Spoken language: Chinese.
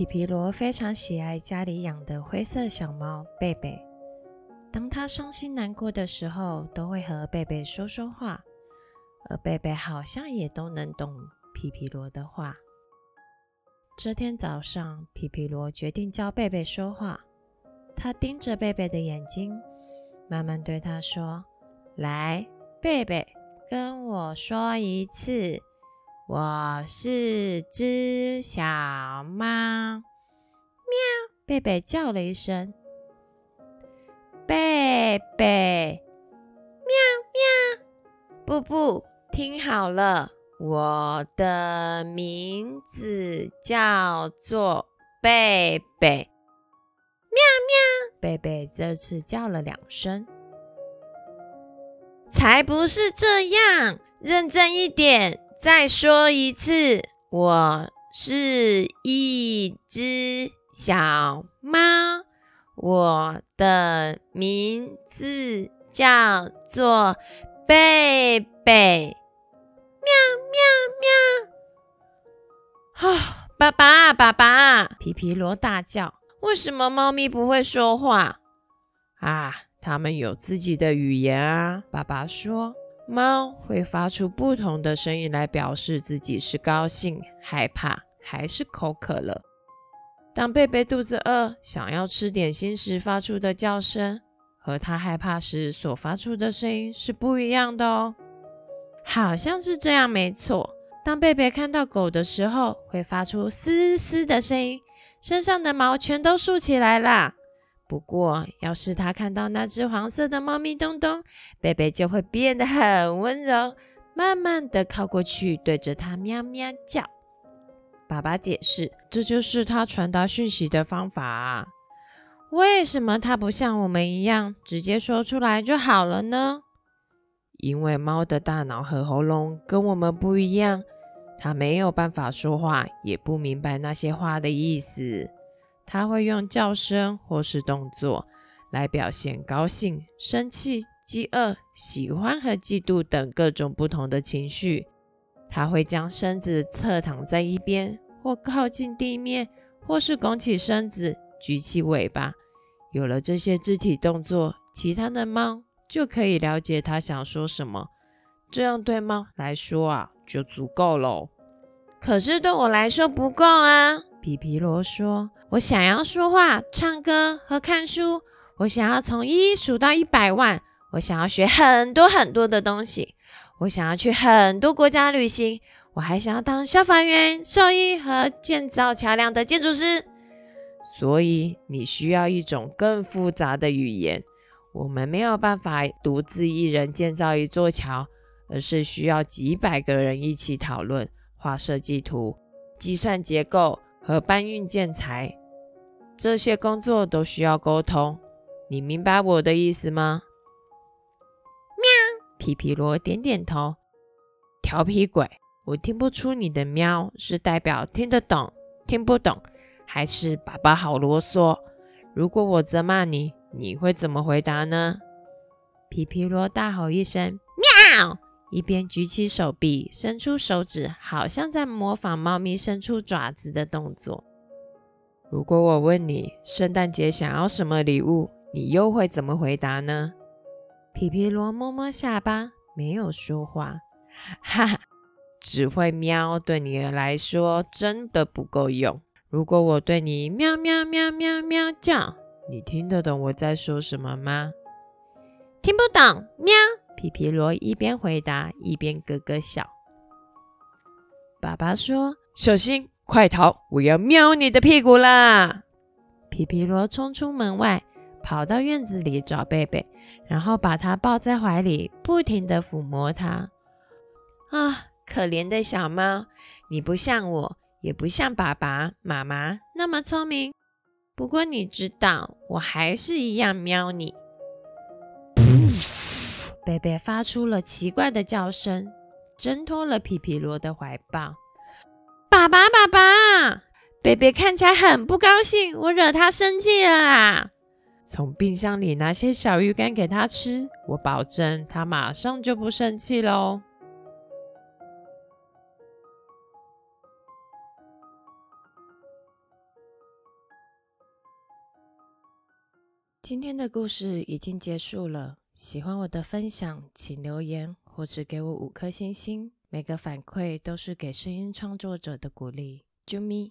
皮皮罗非常喜爱家里养的灰色小猫贝贝，当他伤心难过的时候，都会和贝贝说说话，而贝贝好像也都能懂皮皮罗的话。这天早上，皮皮罗决定教贝贝说话。他盯着贝贝的眼睛，慢慢对他说：“来，贝贝，跟我说一次，我是只小猫。”喵！贝贝叫了一声。贝贝，喵喵！布布，听好了，我的名字叫做贝贝。喵喵！贝贝这次叫了2声。才不是这样，认真一点，再说一次，我是一只小猫。我的名字叫做贝贝。喵喵喵！爸爸爸爸！皮皮罗大叫，为什么猫咪不会说话啊？它们有自己的语言啊，爸爸说。猫会发出不同的声音来表示自己是高兴、害怕还是口渴了。当贝贝肚子饿想要吃点心时发出的叫声，和他害怕时所发出的声音是不一样的哦。好像是这样没错。当贝贝看到狗的时候，会发出嘶嘶的声音，身上的毛全都竖起来啦。不过要是他看到那只黄色的猫咪东东，贝贝就会变得很温柔，慢慢的靠过去，对着它喵喵叫。爸爸解释，这就是他传达讯息的方法啊。为什么他不像我们一样直接说出来就好了呢？因为猫的大脑和喉咙跟我们不一样，它没有办法说话，也不明白那些话的意思。它会用叫声或是动作来表现高兴、生气、饥饿、喜欢和嫉妒等各种不同的情绪。它会将身子侧躺在一边，或靠近地面，或是拱起身子，举起尾巴。有了这些肢体动作，其他的猫就可以了解它想说什么。这样对猫来说啊，就足够了。可是对我来说不够啊，皮皮罗说。我想要说话、唱歌和看书。我想要从1数到100万。我想要学很多很多的东西。我想要去很多国家旅行，我还想要当消防员、兽医和建造桥梁的建筑师。所以你需要一种更复杂的语言。我们没有办法独自一人建造一座桥，而是需要几百个人一起讨论、画设计图、计算结构和搬运建材。这些工作都需要沟通。你明白我的意思吗？皮皮罗点点头。调皮鬼，我听不出你的喵是代表听得懂、听不懂，还是爸爸好啰嗦。如果我责骂你，你会怎么回答呢？皮皮罗大吼一声喵，一边举起手臂，伸出手指，好像在模仿猫咪伸出爪子的动作。如果我问你圣诞节想要什么礼物，你又会怎么回答呢？皮皮罗摸摸下巴，没有说话。哈哈，只会喵对你来说真的不够用。如果我对你喵喵喵喵喵叫，你听得懂我在说什么吗？听不懂，喵！皮皮罗一边回答，一边咯咯笑。爸爸说：“小心，快逃！我要喵你的屁股啦！”皮皮罗冲出门外，跑到院子里找贝贝，然后把他抱在怀里，不停地抚摸他。啊，可怜的小猫，你不像我，也不像爸爸妈妈那么聪明。不过你知道，我还是一样喵你。贝贝发出了奇怪的叫声，挣脱了皮皮罗的怀抱。爸爸爸爸！贝贝看起来很不高兴，我惹他生气了啊！从冰箱里拿些小鱼干给他吃，我保证他马上就不生气咯。今天的故事已经结束了，喜欢我的分享，请留言或是给我5颗星星，每个反馈都是给声音创作者的鼓励。啾咪。